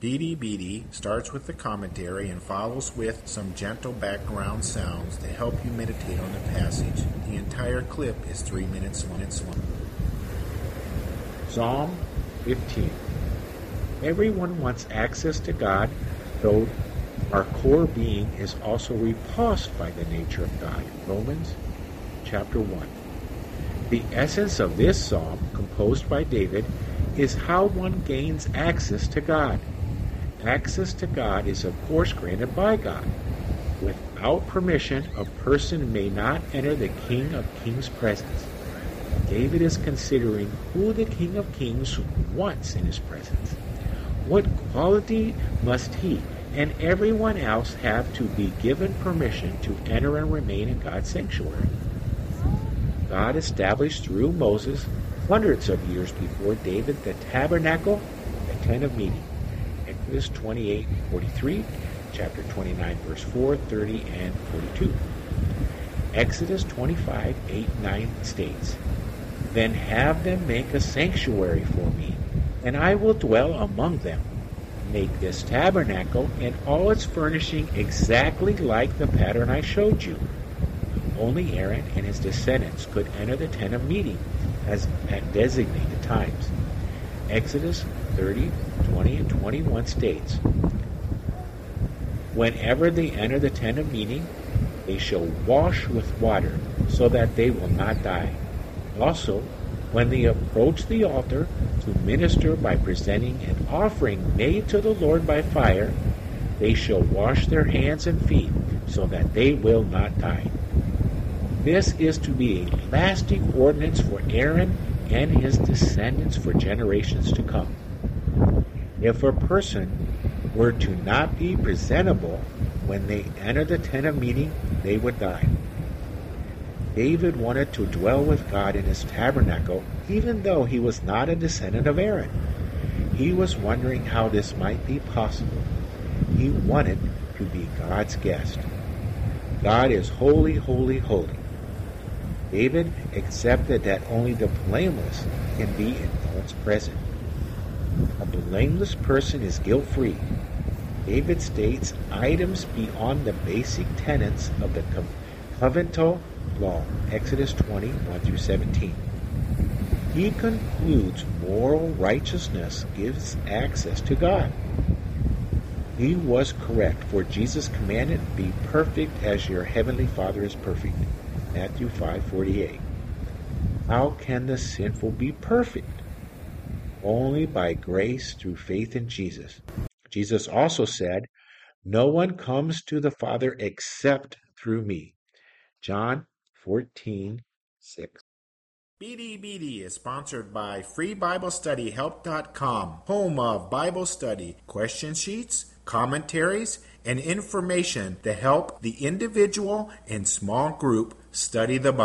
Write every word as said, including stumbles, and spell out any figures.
B D B D starts with the commentary and follows with some gentle background sounds to help you meditate on the passage. The entire clip is three minutes long. Psalm fifteen. Everyone wants access to God, though our core being is also repulsed by the nature of God. Romans chapter one. The essence of this psalm, composed by David, is how one gains access to God. Access to God is of course granted by God. Without permission, a person may not enter the King of Kings' presence. David is considering who the King of Kings wants in his presence. What quality must he and everyone else have to be given permission to enter and remain in God's sanctuary? God established through Moses hundreds of years before David the tabernacle, the tent of meeting. Exodus twenty-eight forty-three, chapter twenty-nine, verse four, thirty, and forty-two. Exodus twenty-five eight nine states, "Then have them make a sanctuary for me, and I will dwell among them. Make this tabernacle and all its furnishing exactly like the pattern I showed you." Only Aaron and his descendants could enter the tent of meeting as at designated times. Exodus thirty twenty and twenty-one states, "Whenever they enter the tent of meeting, they shall wash with water, so that they will not die. Also, when they approach the altar to minister by presenting an offering made to the Lord by fire, they shall wash their hands and feet, so that they will not die." This is to be a lasting ordinance for Aaron and his descendants for generations to come. If a person were to not be presentable when they enter the tent of meeting, they would die. David wanted to dwell with God in his tabernacle, even though he was not a descendant of Aaron. He was wondering how this might be possible. He wanted to be God's guest. God is holy, holy, holy. David accepted that only the blameless can be in God's presence. A blameless person is guilt-free. David states items beyond the basic tenets of the co- covenantal law, Exodus twenty one through seventeen. He concludes moral righteousness gives access to God. He was correct, for Jesus commanded, "Be perfect as your heavenly Father is perfect." Matthew five forty-eight. How can the sinful be perfect? Only by grace through faith in Jesus. Jesus also said, "No one comes to the Father except through me." John fourteen six. B D B D is sponsored by Free Bible Study Help dot com, home of Bible study, question sheets, commentaries, and information to help the individual and small group study the Bible.